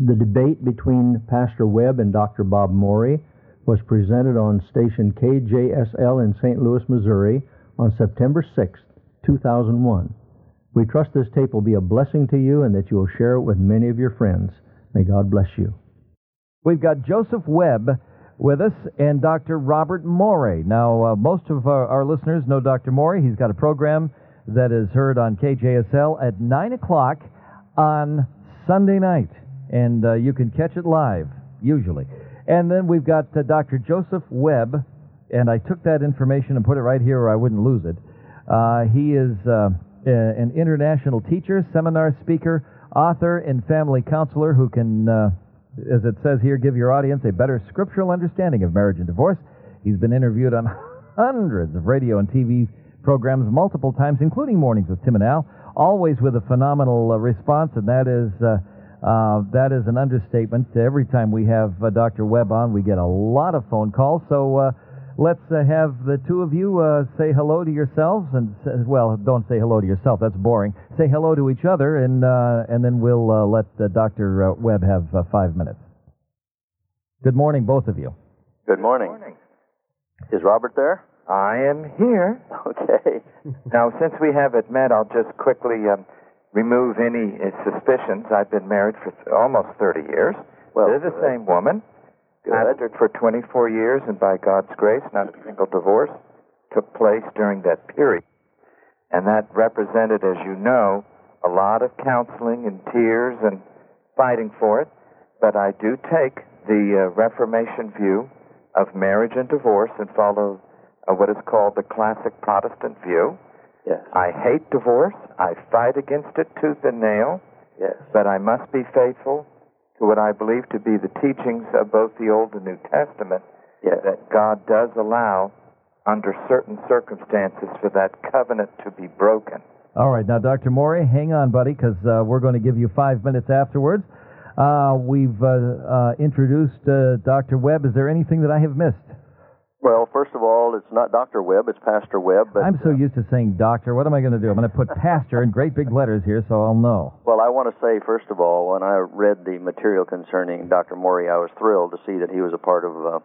The debate between Pastor Webb and Dr. Bob Morey was presented on station KJSL in St. Louis, Missouri on September 6, 2001. We trust this tape will be a blessing to you and that you will share it with many of your friends. May God bless you. We've got Joseph Webb with us and Dr. Robert Morey. Now, most of our listeners know Dr. Morey. He's got a program that is heard on KJSL at 9 o'clock on Sunday night, and you can catch it live, usually. And then we've got Dr. Joseph Webb, and I took that information and put it right here or I wouldn't lose it. He is an international teacher, seminar speaker, author, and family counselor who can, as it says here, give your audience a better scriptural understanding of marriage and divorce. He's been interviewed on hundreds of radio and TV programs multiple times, including Mornings with Tim and Al, always with a phenomenal response, and that is an understatement. Every time we have Dr. Webb on, we get a lot of phone calls, so let's have the two of you say hello to yourselves, and well, don't say hello to yourself, that's boring. Say hello to each other, and then we'll let Dr. Webb have 5 minutes. Good morning, both of you. Good morning. Good morning. Is Robert there? I am here. Okay. Now, since we haven't met, I'll just quickly remove any suspicions. I've been married for almost 30 years. Well, they're the same woman. I entered for 24 years, and by God's grace, not a single divorce took place during that period. And that represented, as you know, a lot of counseling and tears and fighting for it. But I do take the Reformation view of marriage and divorce and follow what is called the classic Protestant view. Yes. I hate divorce. I fight against it tooth and nail. Yes. But I must be faithful to what I believe to be the teachings of both the Old and New Testament. Yes. That God does allow, under certain circumstances, for that covenant to be broken. All right. Now, Dr. Morey, hang on, buddy, because we're going to give you 5 minutes afterwards. We've introduced Dr. Webb. Is there anything that I have missed? Well, first of all, it's not Dr. Webb, it's Pastor Webb. But I'm so used to saying doctor. What am I going to do? I'm going to put pastor in great big letters here, so I'll know. Well, I want to say, first of all, when I read the material concerning Dr. Morey, I was thrilled to see that he was a part of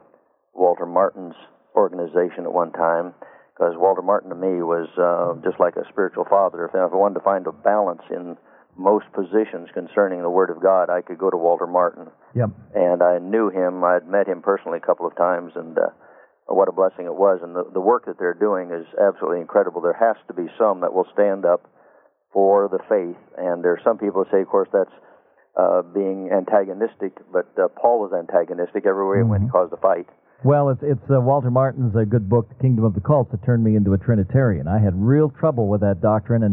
Walter Martin's organization at one time, because Walter Martin, to me, was just like a spiritual father. If I wanted to find a balance in most positions concerning the Word of God, I could go to Walter Martin. Yep. And I knew him. I'd met him personally a couple of times, and what a blessing it was. And the work that they're doing is absolutely incredible. There has to be some that will stand up for the faith. And there are some people who say, of course, that's being antagonistic, but Paul was antagonistic everywhere he went and caused a fight. Well, it's Walter Martin's good book, The Kingdom of the Cult, that turned me into a Trinitarian. I had real trouble with that doctrine,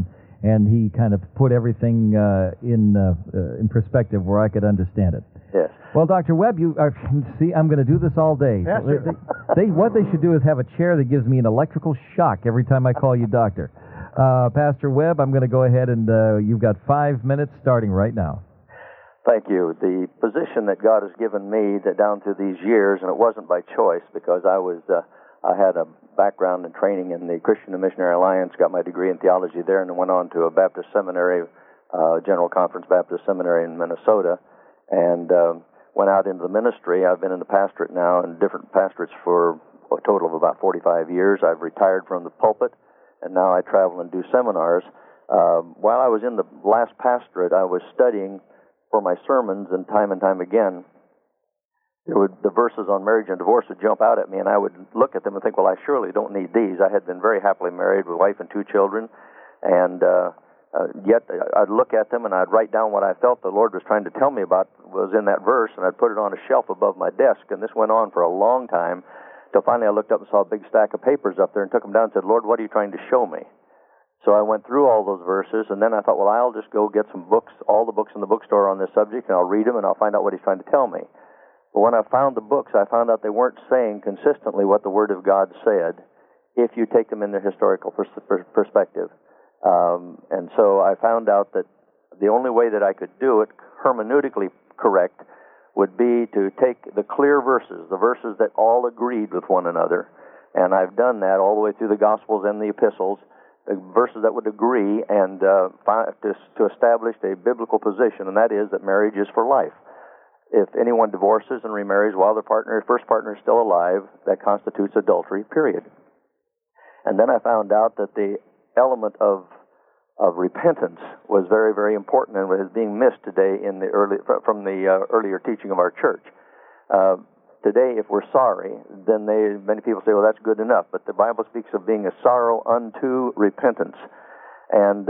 and he kind of put everything in perspective where I could understand it. Yes. Well, Dr. Webb, you are, see, I'm going to do this all day. Yes, sir. What they should do is have a chair that gives me an electrical shock every time I call you doctor. Pastor Webb, I'm going to go ahead and you've got 5 minutes starting right now. Thank you. The position that God has given me that down through these years, and it wasn't by choice because I had a background and training in the Christian and Missionary Alliance, got my degree in theology there, and went on to a Baptist seminary, General Conference Baptist Seminary in Minnesota, and went out into the ministry. I've been in the pastorate now and different pastorates for a total of about 45 years. I've retired from the pulpit, and now I travel and do seminars. While I was in the last pastorate, I was studying for my sermons, and time again, the verses on marriage and divorce would jump out at me, and I would look at them and think, well, I surely don't need these. I had been very happily married with a wife and two children, and yet I'd look at them and I'd write down what I felt the Lord was trying to tell me about was in that verse, and I'd put it on a shelf above my desk, and this went on for a long time, till finally I looked up and saw a big stack of papers up there and took them down and said, Lord, what are you trying to show me? So I went through all those verses, and then I thought, well, I'll just go get some books, all the books in the bookstore on this subject, and I'll read them and I'll find out what he's trying to tell me. But when I found the books, I found out they weren't saying consistently what the Word of God said if you take them in their historical perspective. And so I found out that the only way that I could do it hermeneutically correct would be to take the clear verses, the verses that all agreed with one another, and I've done that all the way through the Gospels and the Epistles, the verses that would agree, and to establish a biblical position, and that is that marriage is for life. If anyone divorces and remarries while their first partner is still alive, that constitutes adultery, period. And then I found out that the element of repentance was very, very important and was being missed today in the earlier teaching of our church. Today, if we're sorry, then many people say, well, that's good enough. But the Bible speaks of being a sorrow unto repentance. And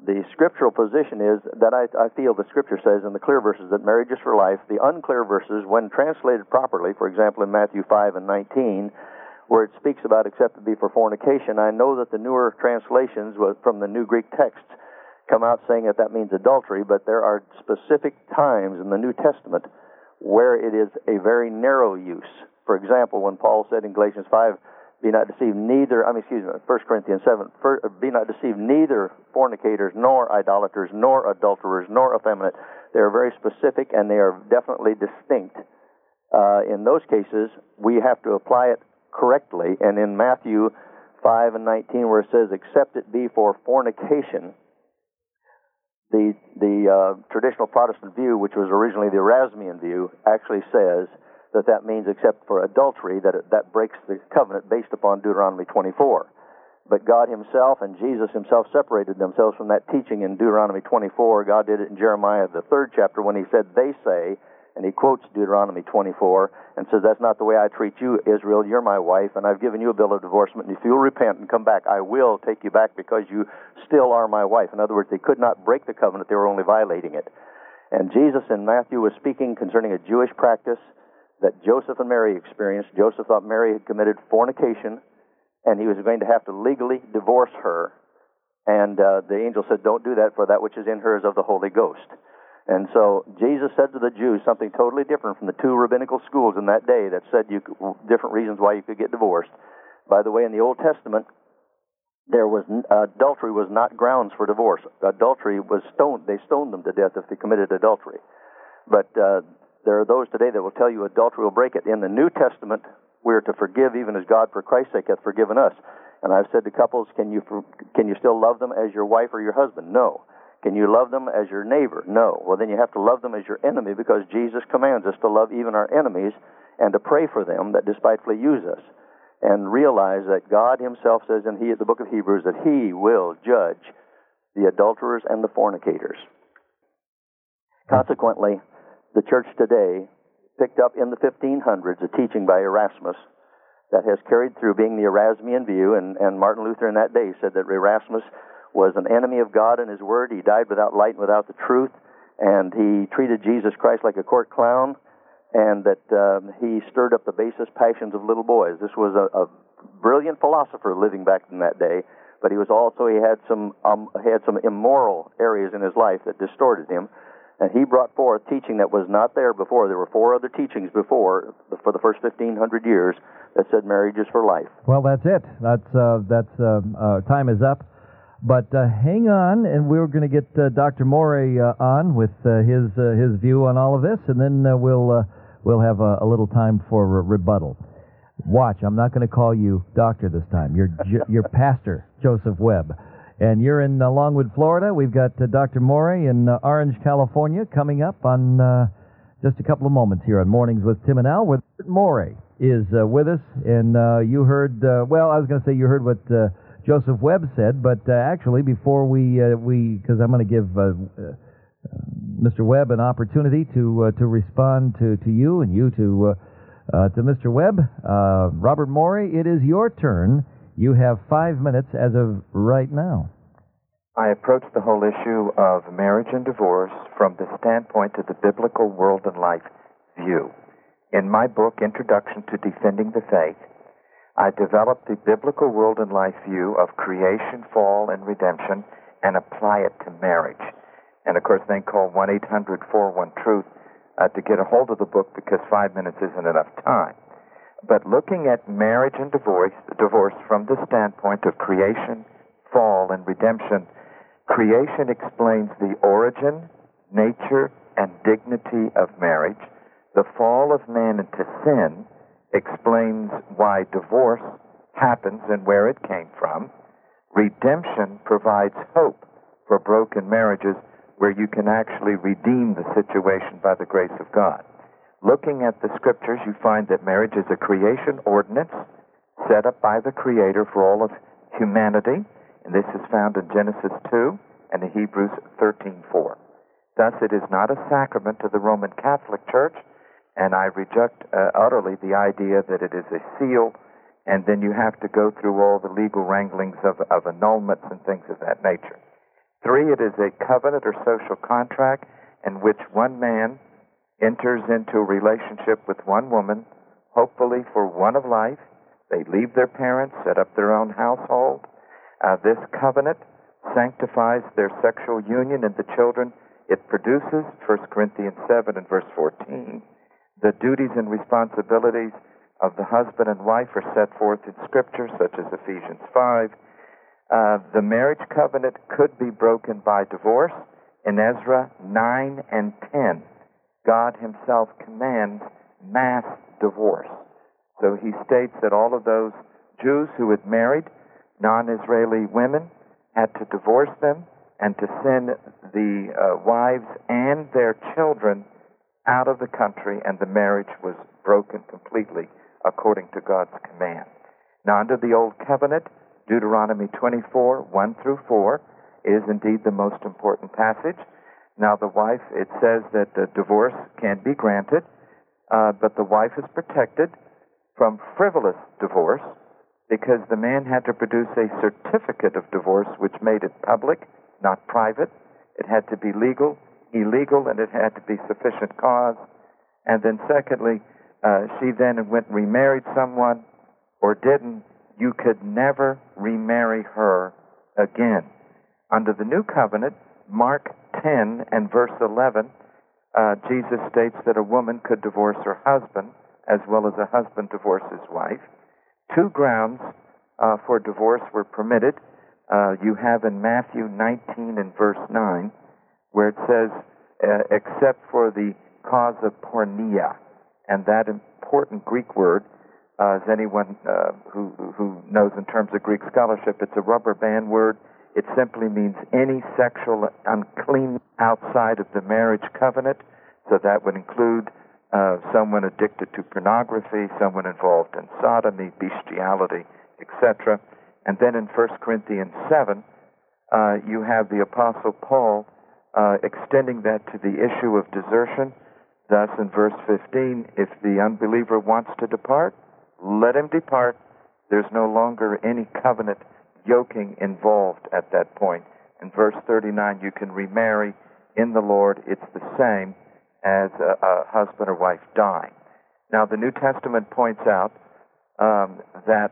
the scriptural position is that I feel the Scripture says in the clear verses that marriage is for life. The unclear verses, when translated properly, for example, in Matthew 5 and 19, where it speaks about except it be for fornication, I know that the newer translations from the New Greek texts come out saying that that means adultery, but there are specific times in the New Testament where it is a very narrow use. For example, when Paul said in Galatians 5, be not deceived, 1 Corinthians 7, be not deceived, neither fornicators, nor idolaters, nor adulterers, nor effeminate. They are very specific, and they are definitely distinct. In those cases, we have to apply it correctly. And in Matthew 5 and 19, where it says, except it be for fornication, the traditional Protestant view, which was originally the Erasmian view, actually says that means except for adultery, that breaks the covenant based upon Deuteronomy 24. But God himself and Jesus himself separated themselves from that teaching in Deuteronomy 24. God did it in Jeremiah, the 3rd chapter, when he said, they say, and he quotes Deuteronomy 24 and says, that's not the way I treat you, Israel. You're my wife, and I've given you a bill of divorcement. And if you'll repent and come back, I will take you back because you still are my wife. In other words, they could not break the covenant. They were only violating it. And Jesus in Matthew was speaking concerning a Jewish practice that Joseph and Mary experienced. Joseph thought Mary had committed fornication, and he was going to have to legally divorce her. And the angel said, don't do that, for that which is in her is of the Holy Ghost. And so Jesus said to the Jews something totally different from the two rabbinical schools in that day that said different reasons why you could get divorced. By the way, in the Old Testament, adultery was not grounds for divorce. Adultery was stoned. They stoned them to death if they committed adultery. But there are those today that will tell you adultery will break it. In the New Testament, we are to forgive even as God for Christ's sake hath forgiven us. And I've said to couples, can you still love them as your wife or your husband? No. Can you love them as your neighbor? No. Well, then you have to love them as your enemy, because Jesus commands us to love even our enemies and to pray for them that despitefully use us. And realize that God himself says in the book of Hebrews that he will judge the adulterers and the fornicators. Consequently, the church today picked up in the 1500s a teaching by Erasmus that has carried through, being the Erasmian view, and Martin Luther in that day said that Erasmus was an enemy of God and his word. He died without light and without the truth, and he treated Jesus Christ like a court clown, and that he stirred up the basest passions of little boys. This was a brilliant philosopher living back in that day, but he had some immoral areas in his life that distorted him, and he brought forth teaching that was not there before. There were 4 other teachings before, for the first 1,500 years, that said marriage is for life. Well, that's it. That's time is up. But hang on, and we're going to get Dr. Morey on with his view on all of this, and then we'll have a little time for rebuttal. Watch, I'm not going to call you doctor this time. You're you're Pastor Joseph Webb, and you're in Longwood, Florida. We've got Dr. Morey in Orange, California, coming up on just a couple of moments here on Mornings with Tim and Al. With Morey is with us, and you heard. Well, I was going to say you heard what Joseph Webb said, but actually, before because I'm going to give Mr. Webb an opportunity to respond to you, and you to Mr. Webb. Robert Morey, it is your turn. You have 5 minutes as of right now. I approach the whole issue of marriage and divorce from the standpoint of the biblical world and life view. In my book, Introduction to Defending the Faith, I developed the biblical world and life view of creation, fall, and redemption, and apply it to marriage. And, of course, then call 1-800-41-TRUTH to get a hold of the book, because 5 minutes isn't enough time. But looking at marriage and divorce from the standpoint of creation, fall, and redemption, creation explains the origin, nature, and dignity of marriage. The fall of man into sin explains why divorce happens and where it came from. Redemption provides hope for broken marriages where you can actually redeem the situation by the grace of God. Looking at the Scriptures, you find that marriage is a creation ordinance set up by the Creator for all of humanity, and this is found in Genesis 2 and in Hebrews 13:4. Thus, it is not a sacrament to the Roman Catholic Church, and I reject utterly the idea that it is a seal, and then you have to go through all the legal wranglings of annulments and things of that nature. 3, it is a covenant or social contract in which one man enters into a relationship with one woman, hopefully for one of life. They leave their parents, set up their own household. This covenant sanctifies their sexual union and the children it produces, 1 Corinthians 7 and verse 14. The duties and responsibilities of the husband and wife are set forth in Scripture, such as Ephesians 5. The marriage covenant could be broken by divorce. In Ezra 9 and 10, God himself commands mass divorce. So he states that all of those Jews who had married non-Israeli women had to divorce them and to send the wives and their children out of the country, and the marriage was broken completely according to God's command. Now, under the Old Covenant, Deuteronomy 24, 1 through 4 is indeed the most important passage. Now, the wife, it says that divorce can be granted, but the wife is protected from frivolous divorce, because the man had to produce a certificate of divorce which made it public, not private. It had to be legal, illegal, and it had to be sufficient cause. And then secondly, she then went and remarried someone or didn't. You could never remarry her again. Under the New Covenant, Mark 10 and verse 11, Jesus states that a woman could divorce her husband, as well as a husband divorce his wife. 2 grounds for divorce were permitted. You have in Matthew 19 and verse 9, where it says, except for the cause of porneia, and that important Greek word, as anyone who knows in terms of Greek scholarship, it's a rubber band word. It simply means any sexual uncleanness outside of the marriage covenant, so that would include someone addicted to pornography, someone involved in sodomy, bestiality, etc. And then in 1 Corinthians 7, you have the Apostle Paul extending that to the issue of desertion. Thus, in verse 15, if the unbeliever wants to depart, let him depart. There's no longer any covenant yoking involved at that point. In verse 39, you can remarry in the Lord. It's the same as a husband or wife dying. Now, the New Testament points out that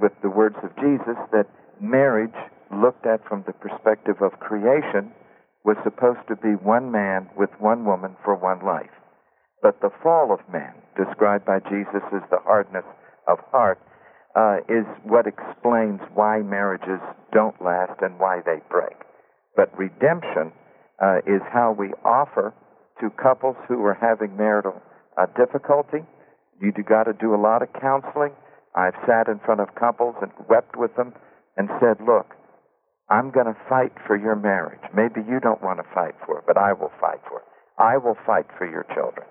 with the words of Jesus, that marriage, looked at from the perspective of creation, was supposed to be one man with one woman for one life. But the fall of man, described by Jesus as the hardness of heart, is what explains why marriages don't last and why they break. But redemption is how we offer to couples who are having marital difficulty. You got to do a lot of counseling. I've sat in front of couples and wept with them and said, look, I'm going to fight for your marriage. Maybe you don't want to fight for it, but I will fight for it. I will fight for your children.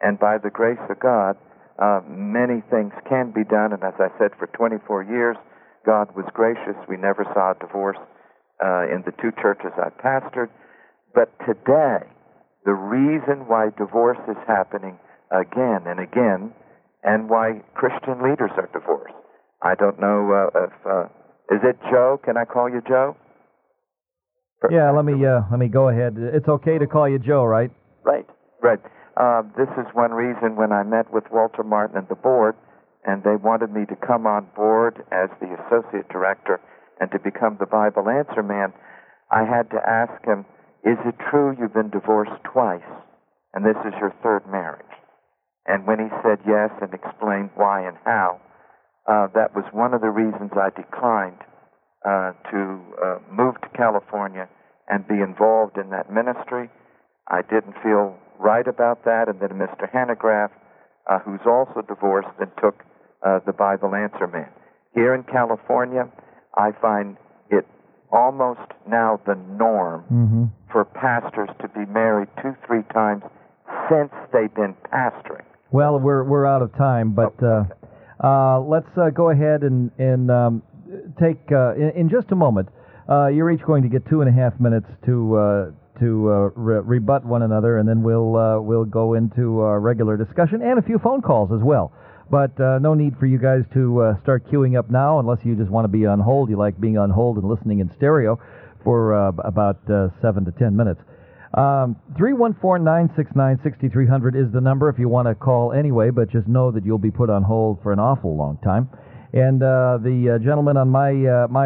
And by the grace of God, many things can be done. And as I said, for 24 years, God was gracious. We never saw a divorce in the 2 churches I pastored. But today, the reason why divorce is happening again and again, and why Christian leaders are divorced. I don't know if... is it Joe? Can I call you Joe? Yeah, let me go ahead. It's okay to call you Joe, right? Right. This is one reason when I met with Walter Martin and the board, and they wanted me to come on board as the associate director and to become the Bible answer man, I had to ask him, is it true you've been divorced twice, and this is your 3rd marriage? And when he said yes and explained why and how, that was one of the reasons I declined to move to California and be involved in that ministry. I didn't feel right about that, and then Mr. Hanegraaff, who's also divorced, then took the Bible answer man. Here in California, I find it almost now the norm for pastors to be married 2-3 times since they've been pastoring. Well, we're out of time, but let's go ahead and take in just a moment. You're each going to get 2.5 minutes to rebut one another, and then we'll go into our regular discussion and a few phone calls as well. But no need for you guys to start queuing up now unless you just want to be on hold. You like being on hold and listening in stereo for about 7 to 10 minutes. 314-969-6300 is the number if you want to call anyway, but just know that you'll be put on hold for an awful long time. And the gentleman on my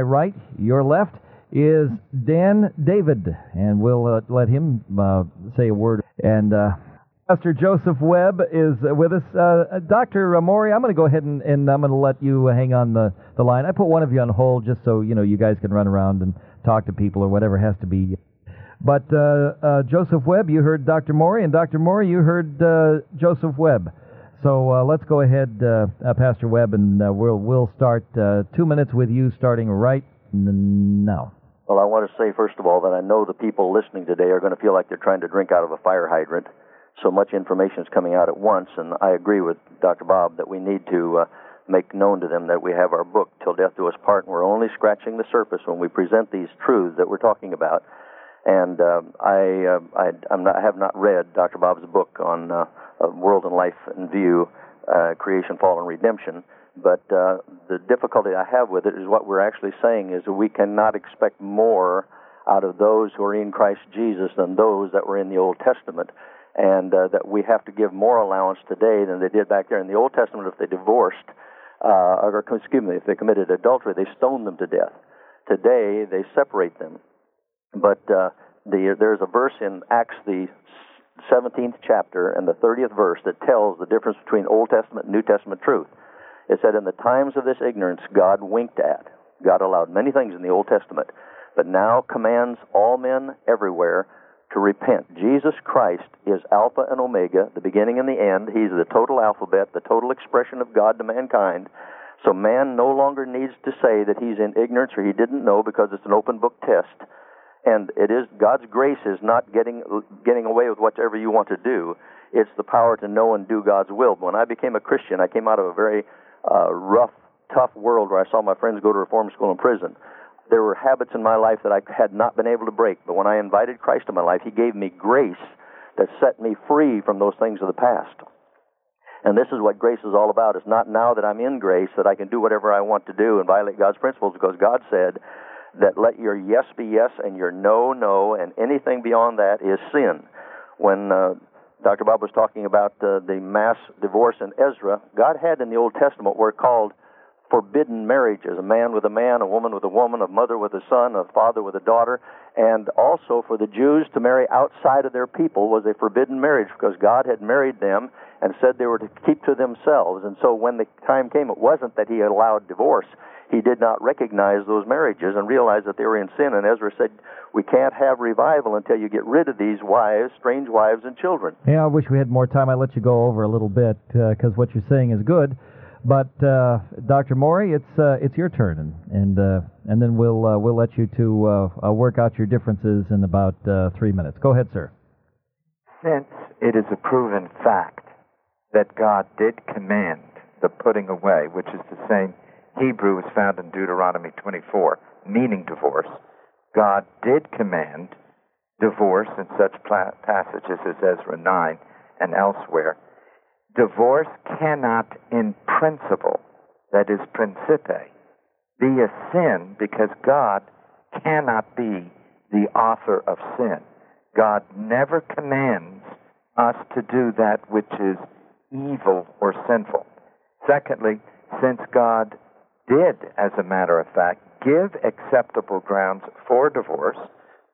right, your left, is Dan David, and we'll let him say a word. And Pastor Joseph Webb is with us. Dr. Morey, I'm going to go ahead and I'm going to let you hang on the line. I put one of you on hold just so you know you guys can run around and talk to people or whatever has to be. But Joseph Webb, you heard Dr. Morey, and Dr. Morey, you heard Joseph Webb. So let's go ahead, Pastor Webb, and we'll start 2 minutes with you starting right now. Well, I want to say, first of all, that I know the people listening today are going to feel like they're trying to drink out of a fire hydrant. So much information is coming out at once, and I agree with Dr. Bob that we need to make known to them that we have our book, Till Death Do Us Part, and we're only scratching the surface when we present these truths that we're talking about. And I have not read Dr. Bob's book on World and Life and View, Creation, Fall, and Redemption, but the difficulty I have with it is what we're actually saying is that we cannot expect more out of those who are in Christ Jesus than those that were in the Old Testament. And that we have to give more allowance today than they did back there in the Old Testament. If they divorced, if they committed adultery, they stoned them to death. Today, they separate them. But there's a verse in Acts, the 17th chapter and the 30th verse, that tells the difference between Old Testament and New Testament truth. It said, in the times of this ignorance, God winked at. God allowed many things in the Old Testament, but now commands all men everywhere to repent. Jesus Christ is Alpha and Omega, the beginning and the end. He's the total alphabet, the total expression of God to mankind. So man no longer needs to say that he's in ignorance or he didn't know, because it's an open book test. And it is God's grace is not getting away with whatever you want to do. It's the power to know and do God's will. When I became a Christian, I came out of a very rough, tough world where I saw my friends go to reform school and prison. There were habits in my life that I had not been able to break, but when I invited Christ in my life, He gave me grace that set me free from those things of the past. And this is what grace is all about. It's not now that I'm in grace that I can do whatever I want to do and violate God's principles, because God said that let your yes be yes and your no, no, and anything beyond that is sin. When Dr. Bob was talking about the mass divorce in Ezra, God had in the Old Testament where called forbidden marriages, a man with a man, a woman with a woman, a mother with a son, a father with a daughter, and also for the Jews to marry outside of their people was a forbidden marriage, because God had married them and said they were to keep to themselves. And so when the time came, it wasn't that He allowed divorce. He did not recognize those marriages and realize that they were in sin. And Ezra said, we can't have revival until you get rid of these wives, strange wives, and children. Yeah, I wish we had more time. I let you go over a little bit, because what you're saying is good. But Dr. Morey, it's your turn, and then we'll let you to work out your differences in about 3 minutes. Go ahead, sir. Since it is a proven fact that God did command the putting away, which is the same Hebrew is found in Deuteronomy 24, meaning divorce. God did command divorce in such passages as Ezra 9 and elsewhere. Divorce cannot, in principle, that is principe, be a sin, because God cannot be the author of sin. God never commands us to do that which is evil or sinful. Secondly, since God did, as a matter of fact, give acceptable grounds for divorce,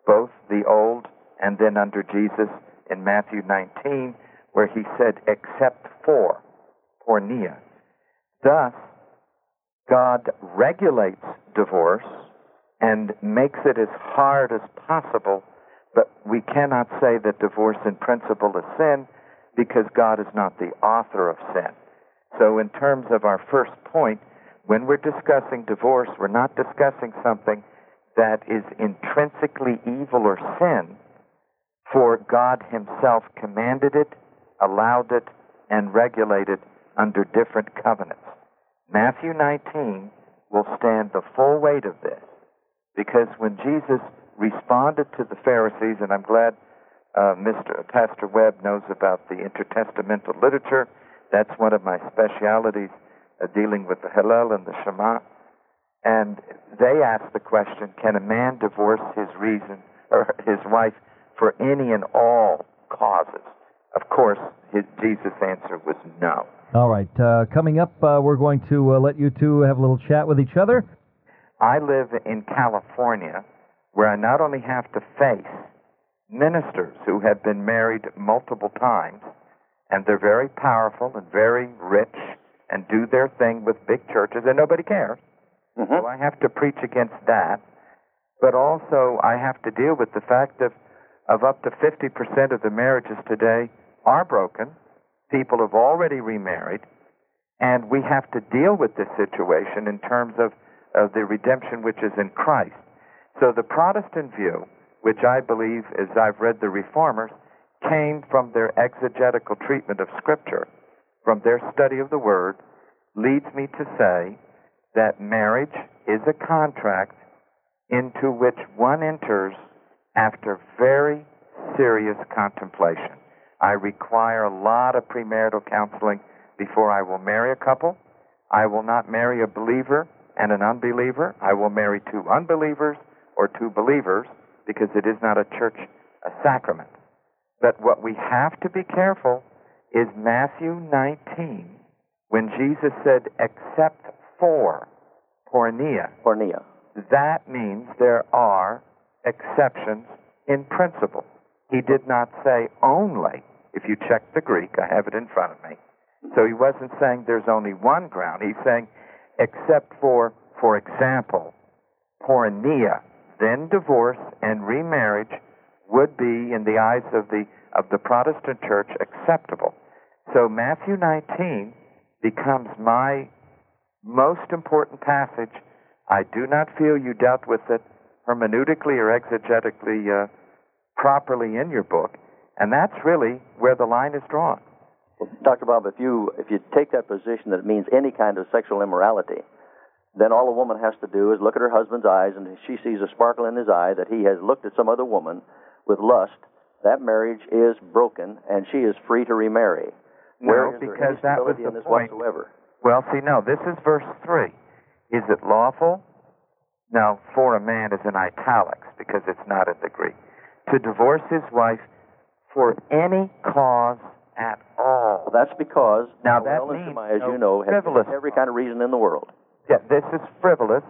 both the old and then under Jesus in Matthew 19, where He said, except for, porneia. Thus, God regulates divorce and makes it as hard as possible, but we cannot say that divorce in principle is sin, because God is not the author of sin. So in terms of our first point, when we're discussing divorce, we're not discussing something that is intrinsically evil or sin, for God himself commanded it, allowed it, and regulated under different covenants. Matthew 19 will stand the full weight of this, because when Jesus responded to the Pharisees, and I'm glad Pastor Webb knows about the intertestamental literature. That's one of my specialities, dealing with the Hillel and the Shema. And they asked the question, can a man divorce his wife for any and all causes? Of course, Jesus' answer was no. All right. Coming up, we're going to let you two have a little chat with each other. I live in California, where I not only have to face ministers who have been married multiple times, and they're very powerful and very rich and do their thing with big churches, and nobody cares. Mm-hmm. So I have to preach against that. But also I have to deal with the fact of up to 50% of the marriages today are broken. People have already remarried, and we have to deal with this situation in terms of the redemption which is in Christ. So the Protestant view, which I believe, as I've read the Reformers, came from their exegetical treatment of Scripture, from their study of the Word, leads me to say that marriage is a contract into which one enters after very serious contemplation. I require a lot of premarital counseling before I will marry a couple. I will not marry a believer and an unbeliever. I will marry two unbelievers or two believers, because it is not a church, a sacrament. But what we have to be careful is Matthew 19, when Jesus said, except for porneia. Porneia. That means there are exceptions in principle. He did not say only. If you check the Greek, I have it in front of me. So he wasn't saying there's only one ground. He's saying, except for example, porneia. Then divorce and remarriage would be, in the eyes of the Protestant church, acceptable. So Matthew 19 becomes my most important passage. I do not feel you dealt with it hermeneutically or exegetically properly in your book, and that's really where the line is drawn. Well, Dr. Bob, if you take that position that it means any kind of sexual immorality, then all a woman has to do is look at her husband's eyes, and if she sees a sparkle in his eye that he has looked at some other woman with lust, that marriage is broken, and she is free to remarry. No, because that was the point. Whatsoever? Well, see, no, this is verse 3. Is it lawful? Now, for a man is in italics, because it's not in the Greek, to divorce his wife for any cause at all. Well, that's because, now that means, as you know, has every kind of reason in the world. Yeah, this is frivolous,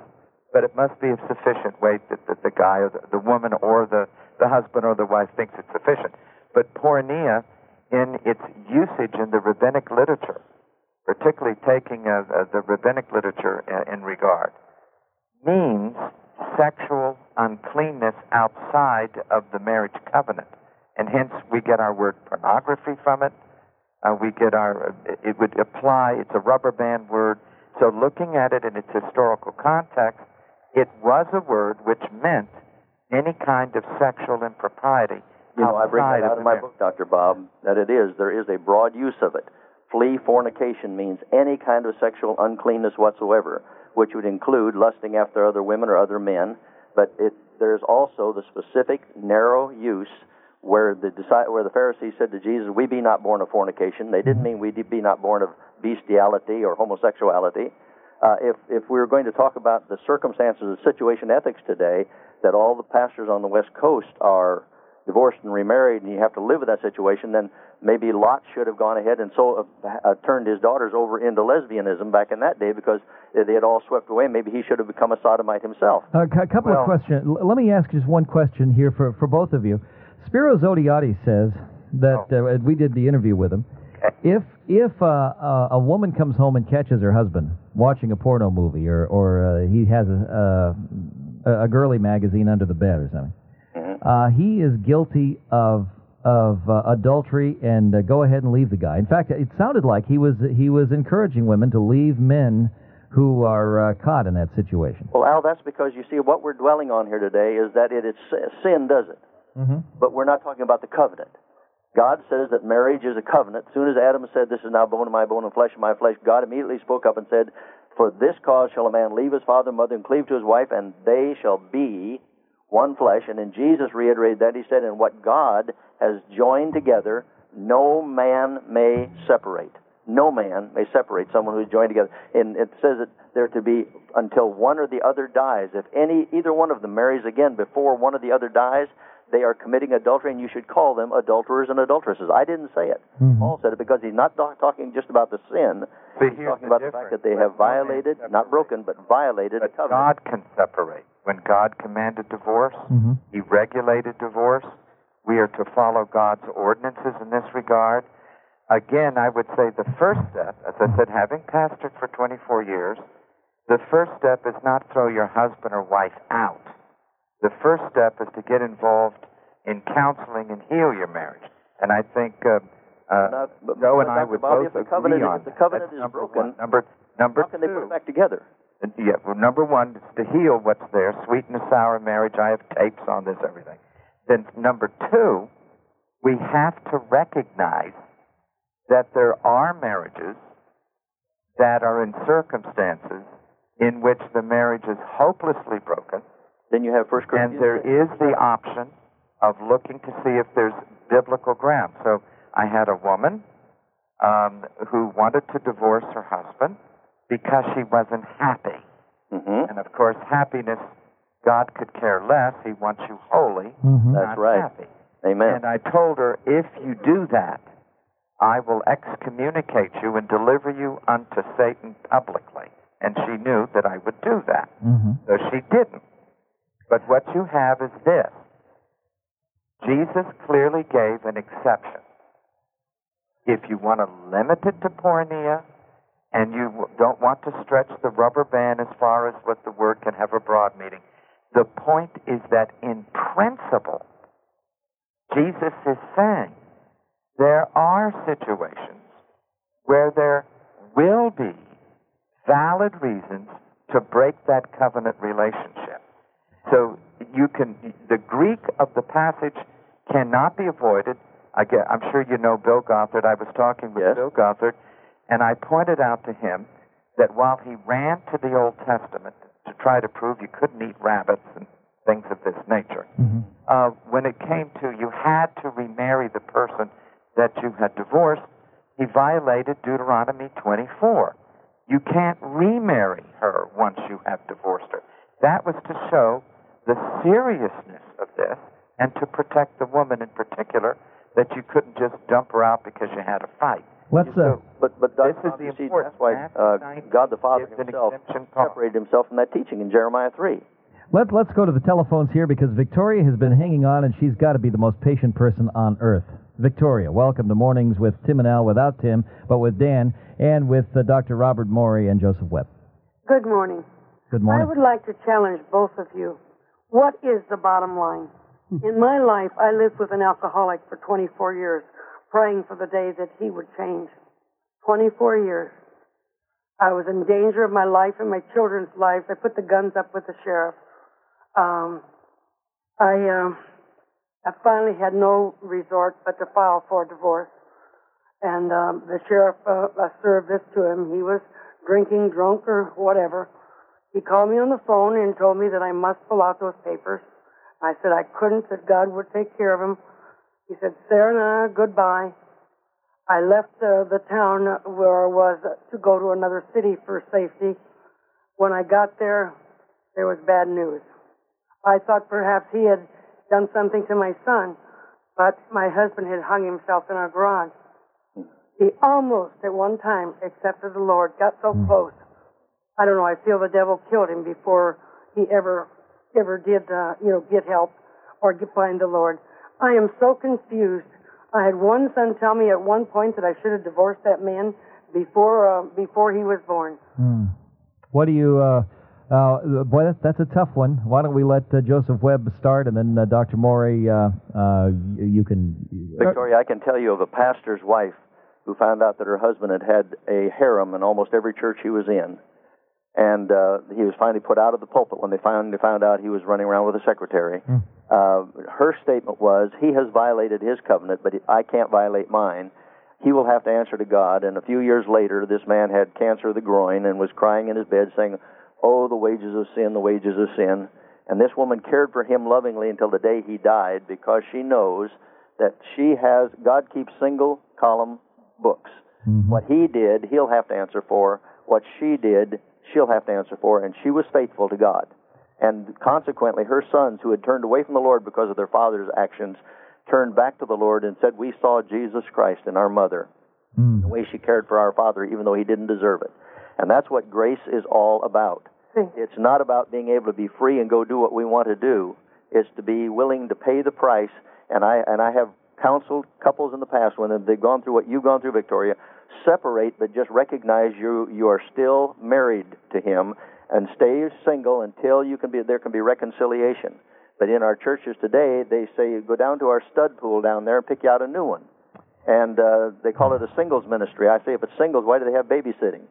but it must be of sufficient weight that the guy or the woman or the husband or the wife thinks it's sufficient. But porneia, in its usage in the rabbinic literature, particularly taking the rabbinic literature in regard, means sexual uncleanness outside of the marriage covenant. And hence we get our word pornography from it. It would apply, it's a rubber band word. So looking at it in its historical context, it was a word which meant any kind of sexual impropriety. You know, I bring that out in my book, Dr. Bob, that there is a broad use of it. Flee fornication means any kind of sexual uncleanness whatsoever, which would include lusting after other women or other men. But there's also the specific, narrow use where the Pharisees said to Jesus, we be not born of fornication. They didn't mean we be not born of bestiality or homosexuality. If we were going to talk about the circumstances of situation ethics today, that all the pastors on the West Coast are divorced and remarried and you have to live with that situation, then maybe Lot should have gone ahead and turned his daughters over into lesbianism back in that day because they had all swept away. Maybe he should have become a sodomite himself. A couple of questions. Let me ask just one question here for both of you. Spiro Zodiati says that we did the interview with him. If a woman comes home and catches her husband watching a porno movie, or he has a girly magazine under the bed or something, he is guilty of adultery and go ahead and leave the guy. In fact, it sounded like he was encouraging women to leave men who are caught in that situation. Well, Al, that's because, you see, what we're dwelling on here today is that it is sin does it. Mm-hmm. But we're not talking about the covenant. God says that marriage is a covenant. As soon as Adam said, "This is now bone of my bone and flesh of my flesh," God immediately spoke up and said, "For this cause shall a man leave his father and mother and cleave to his wife, and they shall be one flesh." And then Jesus reiterated that. He said, "And what God has joined together, no man may separate." No man may separate someone who's joined together. And it says that they're to be until one or the other dies. If either one of them marries again before one or the other dies, they are committing adultery, and you should call them adulterers and adulteresses. I didn't say it. Mm-hmm. Paul said it because he's not talking just about the sin. But he's talking about the fact that they have violated, not broken, but violated a covenant. God can separate. When God commanded divorce, mm-hmm. He regulated divorce. We are to follow God's ordinances in this regard. Again, I would say the first step, as I said, having pastored for 24 years, the first step is not throw your husband or wife out. The first step is to get involved in counseling and heal your marriage. And I think Joe and I would both agree on that. If the covenant is broken, number two, how can they put it back together? Yeah, well, number one is to heal what's there, sweet and sour marriage. I have tapes on this, everything. Then number two, we have to recognize that there are marriages that are in circumstances in which the marriage is hopelessly broken. Then you have 1 Corinthians. And there is the option of looking to see if there's biblical ground. So I had a woman who wanted to divorce her husband because she wasn't happy. Mm-hmm. And, of course, happiness, God could care less. He wants you holy, mm-hmm. That's right. Happy. Amen. And I told her, if you do that, I will excommunicate you and deliver you unto Satan publicly. And she knew that I would do that. Mm-hmm. So she didn't. But what you have is this. Jesus clearly gave an exception. If you want to limit it to porneia, and you don't want to stretch the rubber band as far as what the word can have a broad meaning, the point is that in principle, Jesus is saying there are situations where there will be valid reasons to break that covenant relationship. So the Greek of the passage cannot be avoided. Again, I'm sure you know Bill Gothard. I was talking with Bill Gothard, and I pointed out to him that while he ran to the Old Testament to try to prove you couldn't eat rabbits and things of this nature, mm-hmm. When it came to you had to remarry the person that you had divorced, he violated Deuteronomy 24. You can't remarry her once you have divorced her. That was to show the seriousness of this and to protect the woman in particular, that you couldn't just dump her out because you had a fight. But this is the important. That's why God the Father himself separated himself from that teaching in Jeremiah 3. Let's go to the telephones here because Victoria has been hanging on, and she's got to be the most patient person on earth. Victoria, welcome to Mornings with Tim and Al, without Tim, but with Dan, and with Dr. Robert Morey and Joseph Webb. Good morning. Good morning. I would like to challenge both of you. What is the bottom line? In my life, I lived with an alcoholic for 24 years, praying for the day that he would change. 24 years. I was in danger of my life and my children's lives. I put the guns up with the sheriff. I finally had no resort but to file for divorce. And the sheriff served this to him. He was drinking, drunk, or whatever. He called me on the phone and told me that I must fill out those papers. I said I couldn't, that God would take care of him. He said, "Sarah, goodbye." I left the town where I was to go to another city for safety. When I got there, there was bad news. I thought perhaps he had done something to my son, but my husband had hung himself in our garage. He almost, at one time, accepted the Lord, got so close. I don't know, I feel the devil killed him before he ever did, get help or find the Lord. I am so confused. I had one son tell me at one point that I should have divorced that man before he was born. Mm. What do you, boy, that's a tough one. Why don't we let Joseph Webb start, and then Dr. Morey, you can... Victoria, I can tell you of a pastor's wife who found out that her husband had a harem in almost every church he was in. And he was finally put out of the pulpit when they finally found out he was running around with a secretary. Mm. Her statement was, he has violated his covenant, but I can't violate mine. He will have to answer to God. And a few years later, this man had cancer of the groin and was crying in his bed saying, "Oh, the wages of sin, the wages of sin." And this woman cared for him lovingly until the day he died, because she knows that she has, God keeps single column books. Mm-hmm. What he did, he'll have to answer for. What she did, she'll have to answer for. And she was faithful to God. And consequently, her sons, who had turned away from the Lord because of their father's actions, turned back to the Lord and said, "We saw Jesus Christ in our mother, the way she cared for our father, even though he didn't deserve it." And that's what grace is all about. It's not about being able to be free and go do what we want to do. It's to be willing to pay the price. And I have counseled couples in the past when they've gone through what you've gone through, Victoria. Separate, but just recognize you are still married to him, and stay single until you can be. There can be reconciliation. But in our churches today, they say, "Go down to our stud pool down there and pick you out a new one." And they call it a singles ministry. I say, if it's singles, why do they have babysitting?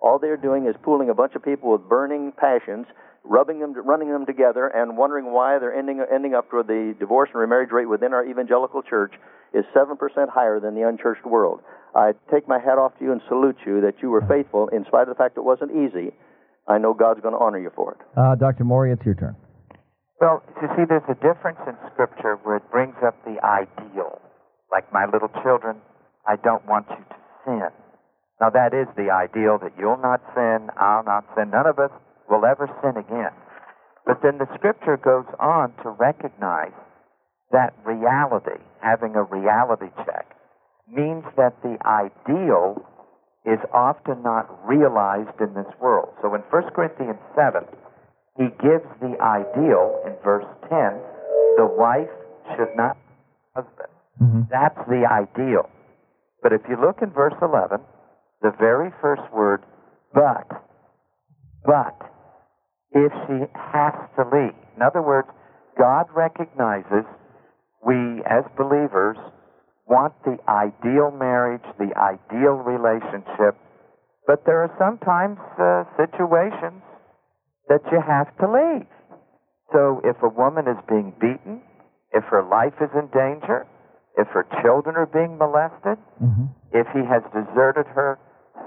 All they're doing is pooling a bunch of people with burning passions, running them together, and wondering why they're ending up with the divorce and remarriage rate within our evangelical church is 7% higher than the unchurched world. I take my hat off to you and salute you that you were faithful in spite of the fact it wasn't easy. I know God's going to honor you for it. Dr. Morey, it's your turn. Well, you see, there's a difference in Scripture where it brings up the ideal. Like, "My little children, I don't want you to sin." Now, that is the ideal, that you'll not sin, I'll not sin, none of us will ever sin again. But then the Scripture goes on to recognize that reality, having a reality check, means that the ideal is often not realized in this world. So in 1 Corinthians 7, he gives the ideal in verse 10, the wife should not be husband. Mm-hmm. That's the ideal. But if you look in verse 11, the very first word, but, if she has to leave. In other words, God recognizes we, as believers, want the ideal marriage, the ideal relationship, but there are sometimes situations that you have to leave. So if a woman is being beaten, if her life is in danger, if her children are being molested, mm-hmm. if he has deserted her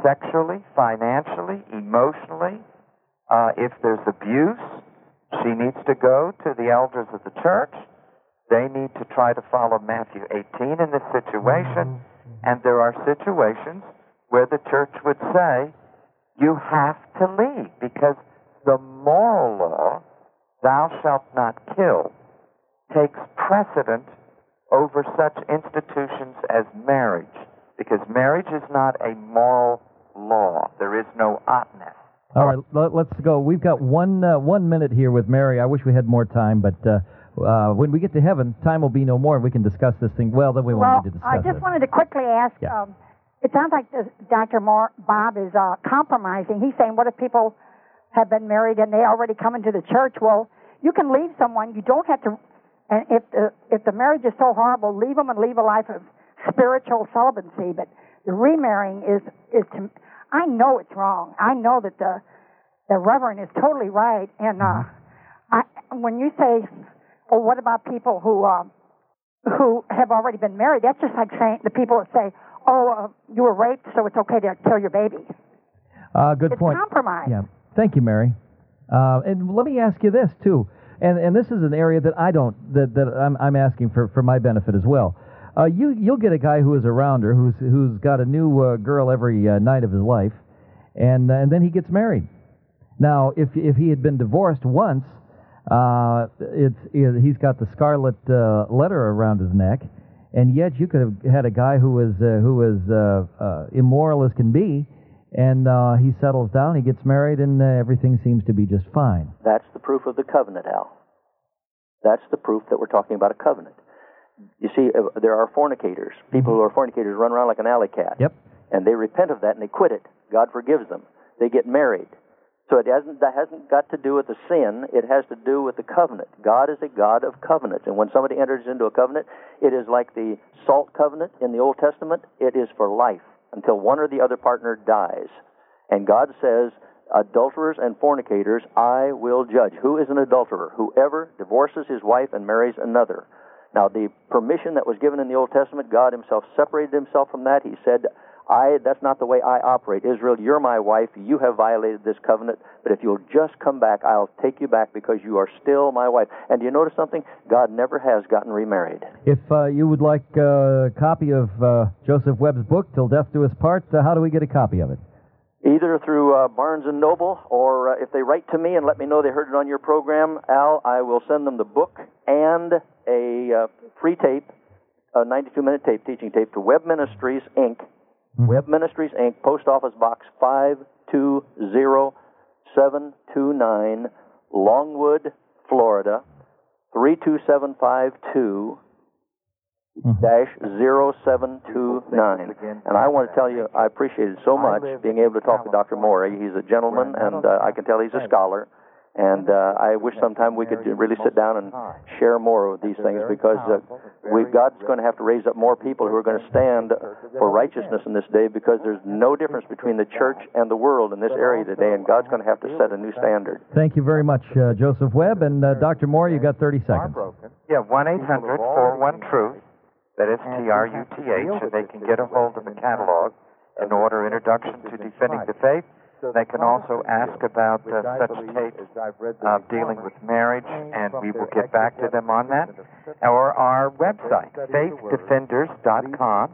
sexually, financially, emotionally, if there's abuse, she needs to go to the elders of the church. They need to try to follow Matthew 18 in this situation. And there are situations where the church would say, you have to leave, because the moral law, thou shalt not kill, takes precedent over such institutions as marriage, because marriage is not a moral law. There is no opness. All right, let's go. We've got one minute here with Mary. I wish we had more time, but when we get to heaven, time will be no more, and we can discuss this thing. Well, then we won't need to discuss it. I just wanted to quickly ask, it sounds like this, Dr. Bob is compromising. He's saying, what if people have been married and they already come into the church? Well, you can leave someone. You don't have to. And if the marriage is so horrible, leave them and live a life of spiritual celibacy. But the remarrying is to, I know it's wrong. I know that the Reverend is totally right. And when you say, "Oh, what about people who have already been married?" That's just like saying the people that say, "Oh, you were raped, so it's okay to kill your baby." Good point. It's compromise. Yeah. Thank you, Mary. And let me ask you this too. And this is an area that I'm asking for my benefit as well. You'll get a guy who is a rounder who's got a new girl every night of his life, and then he gets married. Now, if he had been divorced once, he's got the scarlet letter around his neck, and yet you could have had a guy who was immoral as can be. And he settles down, he gets married, and everything seems to be just fine. That's the proof of the covenant, Al. That's the proof that we're talking about a covenant. You see, there are fornicators. People who are fornicators run around like an alley cat. Yep. And they repent of that, and they quit it. God forgives them. They get married. So that hasn't got to do with the sin. It has to do with the covenant. God is a God of covenants. And when somebody enters into a covenant, it is like the salt covenant in the Old Testament. It is for life, until one or the other partner dies. And God says, adulterers and fornicators I will judge. Who is an adulterer? Whoever divorces his wife and marries another. Now, the permission that was given in the Old Testament, God himself separated himself from that. He said, that's not the way I operate. Israel, you're my wife. You have violated this covenant. But if you'll just come back, I'll take you back because you are still my wife. And do you notice something? God never has gotten remarried. If you would like a copy of Joseph Webb's book, Till Death Do Us Part, how do we get a copy of it? Either through Barnes & Noble, or if they write to me and let me know they heard it on your program, Al, I will send them the book and a free tape, a 92-minute tape, teaching tape, to Webb Ministries Inc., Webb Ministries, Inc., Post Office Box 520729, Longwood, Florida, 32752-0729. And I want to tell you, I appreciated so much being able to talk to Dr. Morey. He's a gentleman, and I can tell he's a scholar. And I wish sometime we could really sit down and share more of these things, because God's going to have to raise up more people who are going to stand for righteousness in this day, because there's no difference between the church and the world in this area today, and God's going to have to set a new standard. Thank you very much, Joseph Webb. And Dr. Moore, you've got 30 seconds. Yeah, 1-800-41-TRUTH, that is T-R-U-T-H, and they can get a hold of the catalog and order Introduction to Defending the Faith. They can also ask about such tapes dealing with marriage, and we will get back to them on that. Or our website, faithdefenders.com,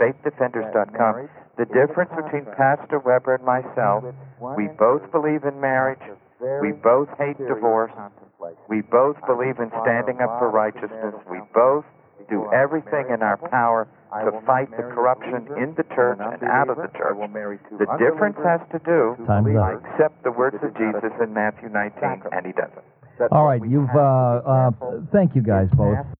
faithdefenders.com. The difference between Pastor Weber and myself, we both believe in marriage, we both hate divorce, we both believe in standing up for righteousness, we both do everything in our power to fight the corruption in the church and out of the church. The difference has to do, I accept the words of Jesus in Matthew 19, and he doesn't. All right, thank you guys both.